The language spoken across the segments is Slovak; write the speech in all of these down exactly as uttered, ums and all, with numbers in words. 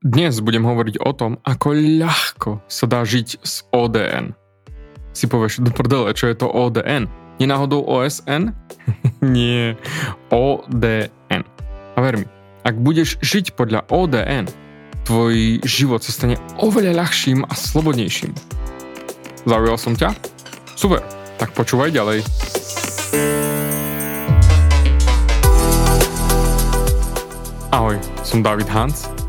Dnes budem hovoriť o tom, ako ľahko sa dá žiť s ó dé en. Si povieš, do prdele, čo je to ó dé en? Je náhodou ó es en? Nie, ó dé en. A ver mi, ak budeš žiť podľa ó dé en, tvoj život sa stane oveľa ľahším a slobodnejším. Zaujal som ťa? Super, tak počúvaj ďalej. Ahoj, som David Hánc.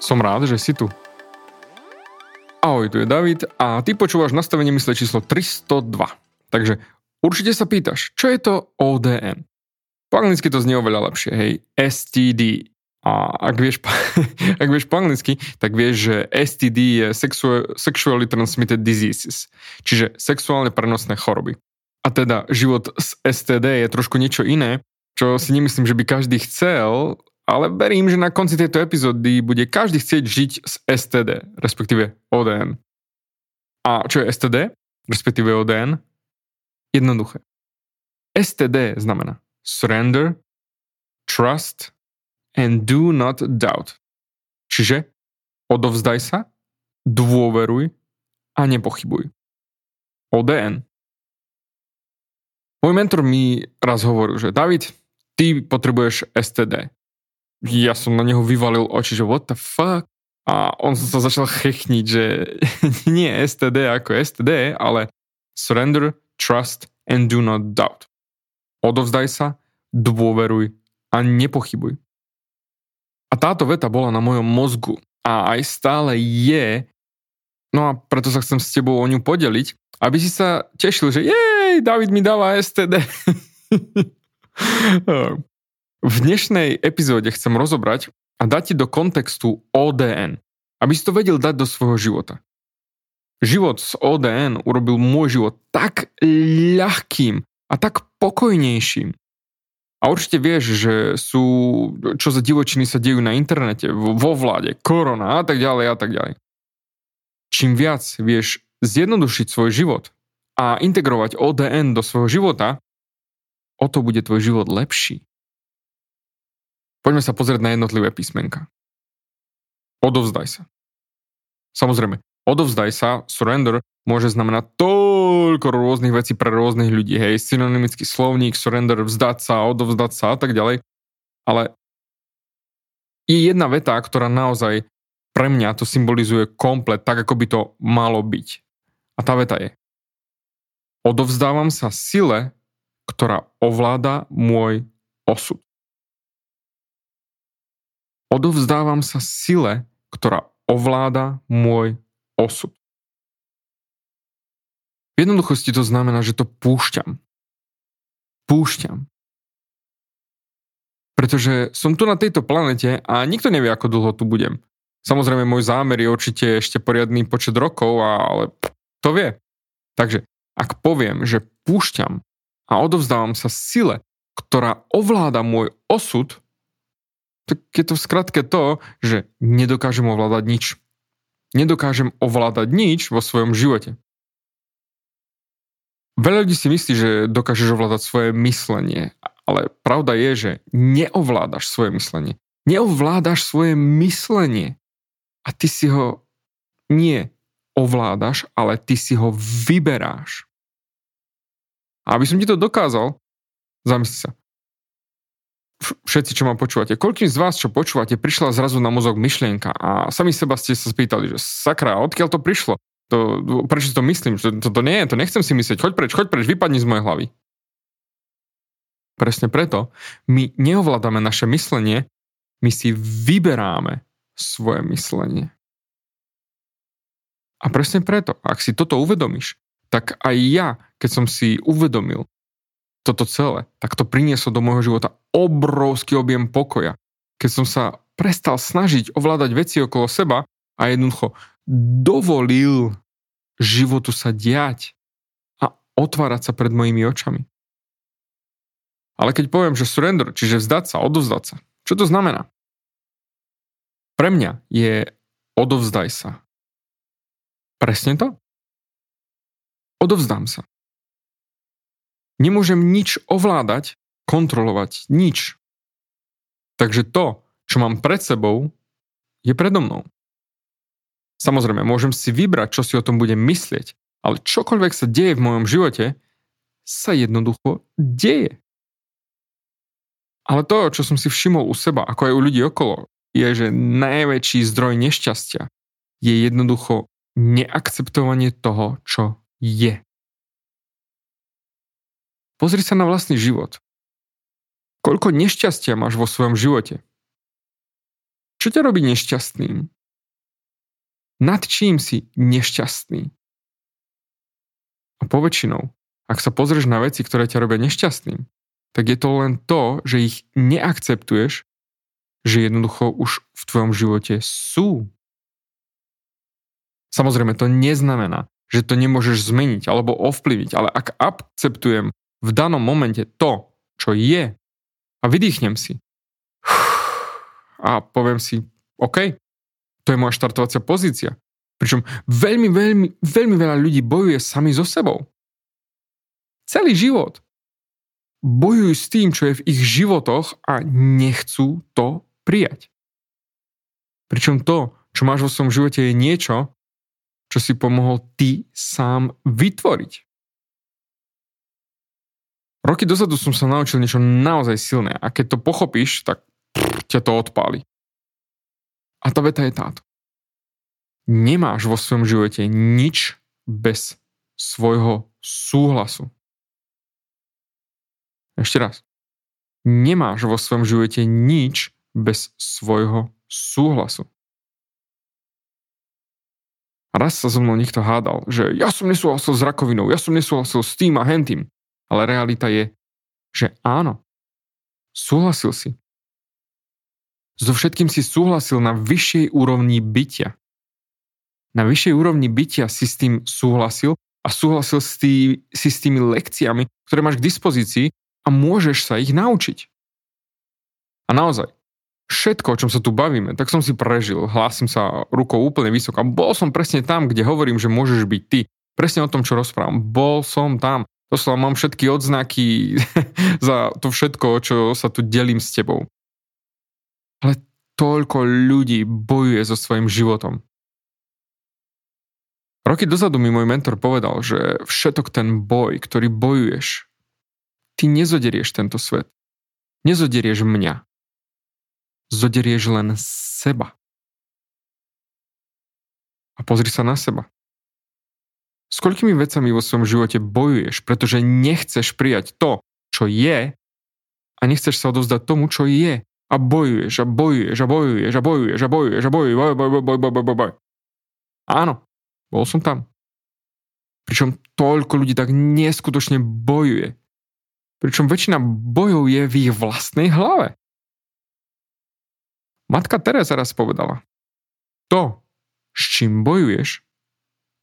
Som rád, že si tu. Ahoj, tu je David a ty počúvaš nastavenie mysle číslo tristodva. Takže určite sa pýtaš, čo je to ó dé en? Po anglicky to znie oveľa lepšie, hej, es té dé. A ak vieš, ak vieš po anglicky, tak vieš, že es té dé je sexu- Sexually Transmitted Diseases, čiže sexuálne prenosné choroby. A teda život s es té dé je trošku niečo iné, čo si nemyslím, že by každý chcel, ale verím, že na konci tejto epizódy bude každý chcieť žiť s es té dé, respektíve ó dé en. A čo je es té dé, respektíve ó dé en? Jednoduché. es té dé znamená surrender, trust and do not doubt. Čiže odovzdaj sa, dôveruj a nepochybuj. ó dé en. Môj mentor mi raz hovoril, že David, ty potrebuješ es té dé. Ja som na neho vyvalil oči, že what the fuck? A on sa začal chechniť, že nie es té dé ako es té dé, ale surrender, trust and do not doubt. Odovzdaj sa, dôveruj a nepochybuj. A táto veta bola na mojom mozgu a aj stále je, no a preto sa chcem s tebou o ňu podeliť, aby si sa tešil, že jej, David mi dáva es té dé. V dnešnej epizóde chcem rozobrať a dať ti do kontextu ó dé en, aby si to vedel dať do svojho života. Život s ó dé en urobil môj život tak ľahkým a tak pokojnejším. A určite vieš, že sú, čo za divočiny sa dejú na internete, vo vláde, korona a tak ďalej a tak ďalej. Čím viac vieš zjednodušiť svoj život a integrovať ó dé en do svojho života, o to bude tvoj život lepší. Poďme sa pozrieť na jednotlivé písmenka. Odovzdaj sa. Samozrejme, odovzdaj sa, surrender, môže znamenať toľko rôznych vecí pre rôznych ľudí. Hej, synonymický slovník, surrender, vzdať sa, odovzdať sa a tak ďalej. Ale je jedna veta, ktorá naozaj pre mňa to symbolizuje komplet, tak ako by to malo byť. A tá veta je: odovzdávam sa sile, ktorá ovláda môj osud. Odovzdávam sa sile, ktorá ovláda môj osud. V jednoduchosti to znamená, že to púšťam. Púšťam. Pretože som tu na tejto planete a nikto nevie, ako dlho tu budem. Samozrejme, môj zámer je určite ešte poriadny počet rokov, ale to vie. Takže, ak poviem, že púšťam a odovzdávam sa sile, ktorá ovláda môj osud, je to v skratke to, že nedokážem ovládať nič. Nedokážem ovládať nič vo svojom živote. Veľa ľudí si myslí, že dokážeš ovládať svoje myslenie, ale pravda je, že neovládaš svoje myslenie. Neovládaš svoje myslenie. A ty si ho nie ovládaš, ale ty si ho vyberáš. A aby som ti to dokázal, zamysli sa. Všetci, čo ma počúvate, koľkým z vás, čo počúvate, prišla zrazu na mozog myšlienka a sami seba ste sa spýtali, že sakra, odkiaľ to prišlo? To, prečo si to myslím? To, to, to nie, to nechcem si myslieť. Choď preč, choď preč, vypadni z mojej hlavy. Presne preto my neovládame naše myslenie, my si vyberáme svoje myslenie. A presne preto, ak si toto uvedomíš, tak aj ja, keď som si uvedomil toto celé, tak to prinieslo do môjho života obrovský objem pokoja. Keď som sa prestal snažiť ovládať veci okolo seba a jednoducho dovolil životu sa diať a otvárať sa pred mojimi očami. Ale keď poviem, že surrender, čiže vzdať sa, odovzdať sa, čo to znamená? Pre mňa je odovzdaj sa. Presne to. Odovzdám sa. Nemôžem nič ovládať, kontrolovať, nič. Takže to, čo mám pred sebou, je predo mnou. Samozrejme, môžem si vybrať, čo si o tom budem myslieť, ale čokoľvek sa deje v mojom živote, sa jednoducho deje. Ale to, čo som si všimol u seba, ako aj u ľudí okolo, je, že najväčší zdroj nešťastia je jednoducho neakceptovanie toho, čo je. Pozri sa na vlastný život. Koľko nešťastia máš vo svojom živote? Čo ťa robí nešťastným? Nad čím si nešťastný? A poväčšinou, ak sa pozrieš na veci, ktoré ťa robia nešťastným, tak je to len to, že ich neakceptuješ, že jednoducho už v tvojom živote sú. Samozrejme, to neznamená, že to nemôžeš zmeniť alebo ovplyvniť, ale ak akceptujem v danom momente to, čo je, a vydýchnem si a poviem si, OK, to je moja štartovacia pozícia. Pričom veľmi, veľmi, veľmi veľa ľudí bojuje sami so sebou. Celý život bojujú s tým, čo je v ich životoch a nechcú to prijať. Pričom to, čo máš vo svojom živote, je niečo, čo si pomohol ty sám vytvoriť. Roky dozadu som sa naučil niečo naozaj silné a keď to pochopíš, tak prr, ťa to odpáli. A tá veta je táto. Nemáš vo svojom živote nič bez svojho súhlasu. Ešte raz. Nemáš vo svojom živote nič bez svojho súhlasu. Raz sa so mnou niekto hádal, že ja som nesúhlasil s rakovinou, ja som nesúhlasil s tým a hentým. Ale realita je, že áno, súhlasil si. So všetkým si súhlasil na vyššej úrovni bytia. Na vyššej úrovni bytia si s tým súhlasil a súhlasil si, tý, si s tými lekciami, ktoré máš k dispozícii a môžeš sa ich naučiť. A naozaj, všetko, o čom sa tu bavíme, tak som si prežil, hlásim sa rukou úplne vysoko. Bol som presne tam, kde hovorím, že môžeš byť ty. Presne o tom, čo rozprávam. Bol som tam. Doslova mám všetky odznaky za to všetko, čo sa tu delím s tebou. Ale toľko ľudí bojuje so svojím životom. Roky dozadu mi môj mentor povedal, že všetok ten boj, ktorý bojuješ, ty nezoderieš tento svet. Nezoderieš mňa. Zoderieš len seba. A pozri sa na seba. S koľkými vecami vo svojom živote bojuješ, pretože nechceš prijať to, čo je, a nechceš sa odovzdať tomu, čo je. A bojuješ, a bojuješ, a bojuješ, a bojuješ, a bojuješ, a bojuješ, boj, boj, boj, boj, boj, boj. Áno, bol som tam. Pričom toľko ľudí tak neskutočne bojuje. Pričom väčšina bojov je v ich vlastnej hlave. Matka Tereza raz povedala, to, s čím bojuješ,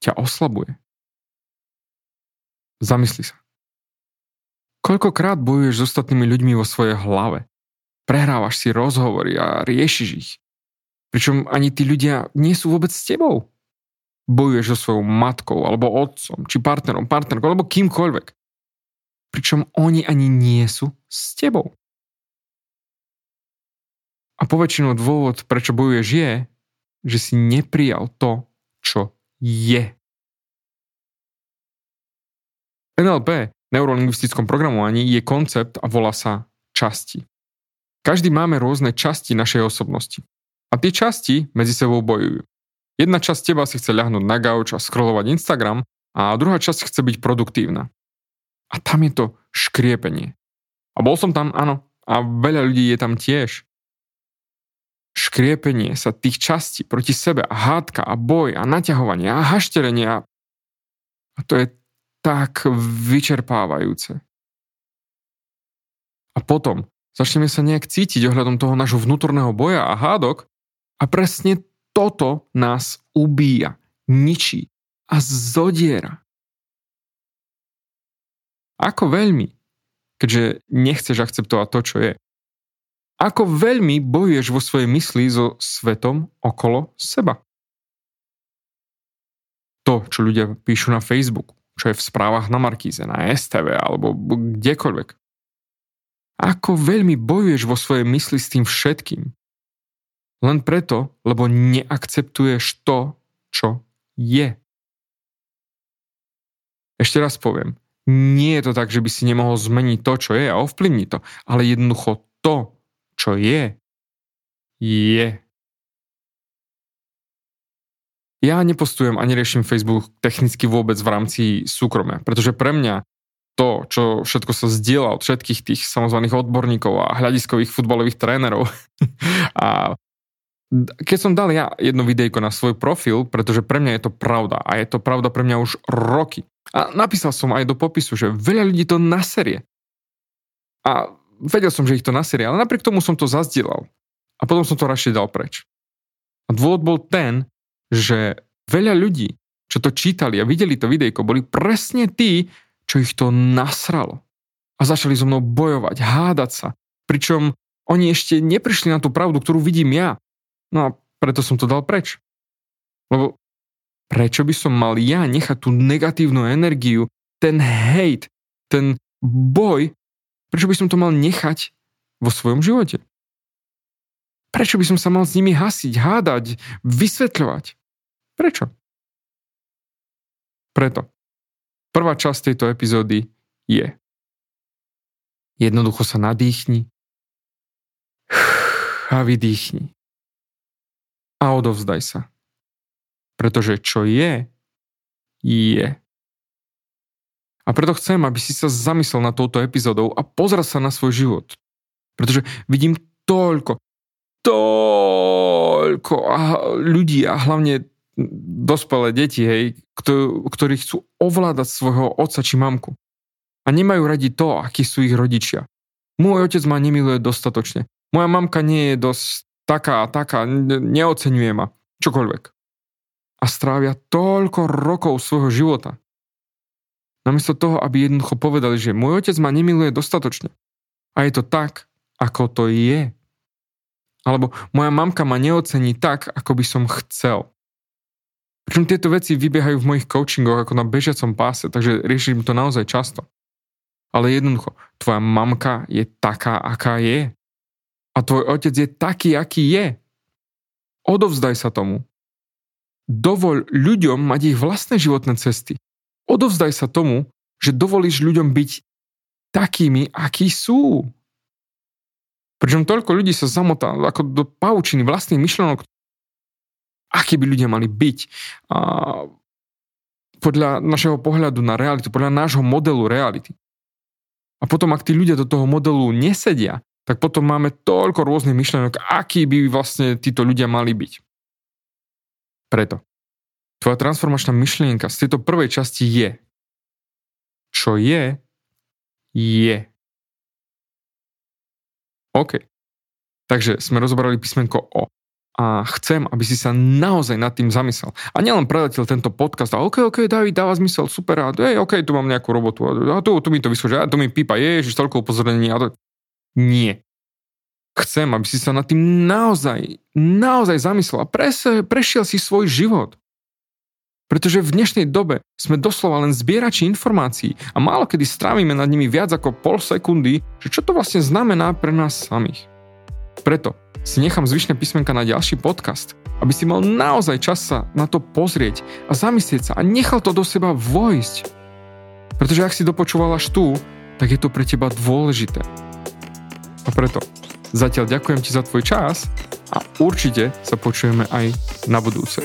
ťa oslabuje. Zamysli sa. Koľkokrát bojuješ s ostatnými ľuďmi vo svojej hlave? Prehrávaš si rozhovory a riešiš ich. Pričom ani tí ľudia nie sú vôbec s tebou. Bojuješ so svojou matkou, alebo otcom, či partnerom, partnerkou, alebo kýmkoľvek. Pričom oni ani nie sú s tebou. A poväčšinou dôvod, prečo bojuješ, je, že si neprijal to, čo je. en el pé, neurolingvistickom programovaní, je koncept a volá sa časti. Každý máme rôzne časti našej osobnosti. A tie časti medzi sebou bojujú. Jedna časť teba si chce ľahnúť na gauč a scrollovať Instagram a druhá časť chce byť produktívna. A tam je to škriepenie. A bol som tam, áno, a veľa ľudí je tam tiež. Škriepenie sa tých častí proti sebe a hádka a boj a naťahovanie a hašterenie a... a to je tak vyčerpávajúce. A potom začneme sa nejak cítiť ohľadom toho nášho vnútorného boja a hádok a presne toto nás ubíja, ničí a zodiera. Ako veľmi, keďže nechceš akceptovať to, čo je. Ako veľmi bojuješ vo svojej mysli so svetom okolo seba. To, čo ľudia píšu na Facebooku, čo je v správach na Markíze, na es té vé alebo kdekoľvek. Ako veľmi bojuješ vo svojej mysli s tým všetkým. Len preto, lebo neakceptuješ to, čo je. Ešte raz poviem, nie je to tak, že by si nemohol zmeniť to, čo je a ovplyvniť to, ale jednoducho to, čo je, je. Ja nepostujem ani riešim Facebook technicky vôbec v rámci súkromia, pretože pre mňa to, čo všetko sa zdieľa od všetkých tých samozvaných odborníkov a hľadiskových futbalových trénerov. A keď som dal ja jedno videjko na svoj profil, pretože pre mňa je to pravda a je to pravda pre mňa už roky. A napísal som aj do popisu, že veľa ľudí to naserie. A vedel som, že ich to naserie, ale napriek tomu som to zazdielal. A potom som to radšej dal preč. A dôvod bol ten, že veľa ľudí, čo to čítali a videli to videjko, boli presne tí, čo ich to nasralo. A začali so mnou bojovať, hádať sa. Pričom oni ešte neprišli na tú pravdu, ktorú vidím ja. No a preto som to dal preč. Lebo prečo by som mal ja nechať tú negatívnu energiu, ten hate, ten boj, prečo by som to mal nechať vo svojom živote? Prečo by som sa mal s nimi hasiť, hádať, vysvetľovať? Prečo? Preto. Prvá časť tejto epizódy je: jednoducho sa nadýchni a vydýchni a odovzdaj sa. Pretože čo je, je. A preto chcem, aby si sa zamyslel na touto epizódou a pozrel sa na svoj život. Pretože vidím toľko, toľko ľudí a hlavne dospelé deti, hej, ktorí chcú ovládať svojho otca či mamku. A nemajú radi to, akí sú ich rodičia. Môj otec ma nemiluje dostatočne. Moja mamka nie je dosť taká a taká, neoceňuje ma. Čokoľvek. A strávia toľko rokov svojho života. Namiesto toho, aby jednoducho povedali, že môj otec ma nemiluje dostatočne. A je to tak, ako to je. Alebo moja mamka ma neocení tak, ako by som chcel. Pričom tieto veci vybiehajú v mojich coachingoch ako na bežiacom páse, takže riešim to naozaj často. Ale jednoducho, tvoja mamka je taká, aká je. A tvoj otec je taký, aký je. Odovzdaj sa tomu. Dovoľ ľuďom mať ich vlastné životné cesty. Odovzdaj sa tomu, že dovolíš ľuďom byť takými, akí sú. Pričom toľko ľudí sa zamotá ako do pavučiny vlastných myšlenok, aké by ľudia mali byť a podľa našeho pohľadu na realitu, podľa nášho modelu reality. A potom, ak tí ľudia do toho modelu nesedia, tak potom máme toľko rôznych myšlienok, akí by vlastne títo ľudia mali byť. Preto tvoja transformačná myšlienka z tejto prvej časti je: čo je, je. OK. Takže sme rozobrali písmenko O. A chcem, aby si sa naozaj nad tým zamyslel. A nielen predateľ tento podcast a OK, OK, David, dáva zmysel, super, a hej, OK, tu mám nejakú robotu, a tu, tu mi to vyskúša, a tu mi pípa, ježiš, toľko upozornení, a to... Nie. Chcem, aby si sa nad tým naozaj, naozaj zamyslel a pre, prešiel si svoj život. Pretože v dnešnej dobe sme doslova len zbierači informácií a málo kedy strávime nad nimi viac ako pol sekundy, že čo to vlastne znamená pre nás samých. Preto si nechám zvyšné písmenka na ďalší podcast, aby si mal naozaj čas sa na to pozrieť a zamyslieť sa a nechal to do seba vojsť. Pretože ak si dopočúval až tu, tak je to pre teba dôležité. A preto zatiaľ ďakujem ti za tvoj čas a určite sa počujeme aj na budúce.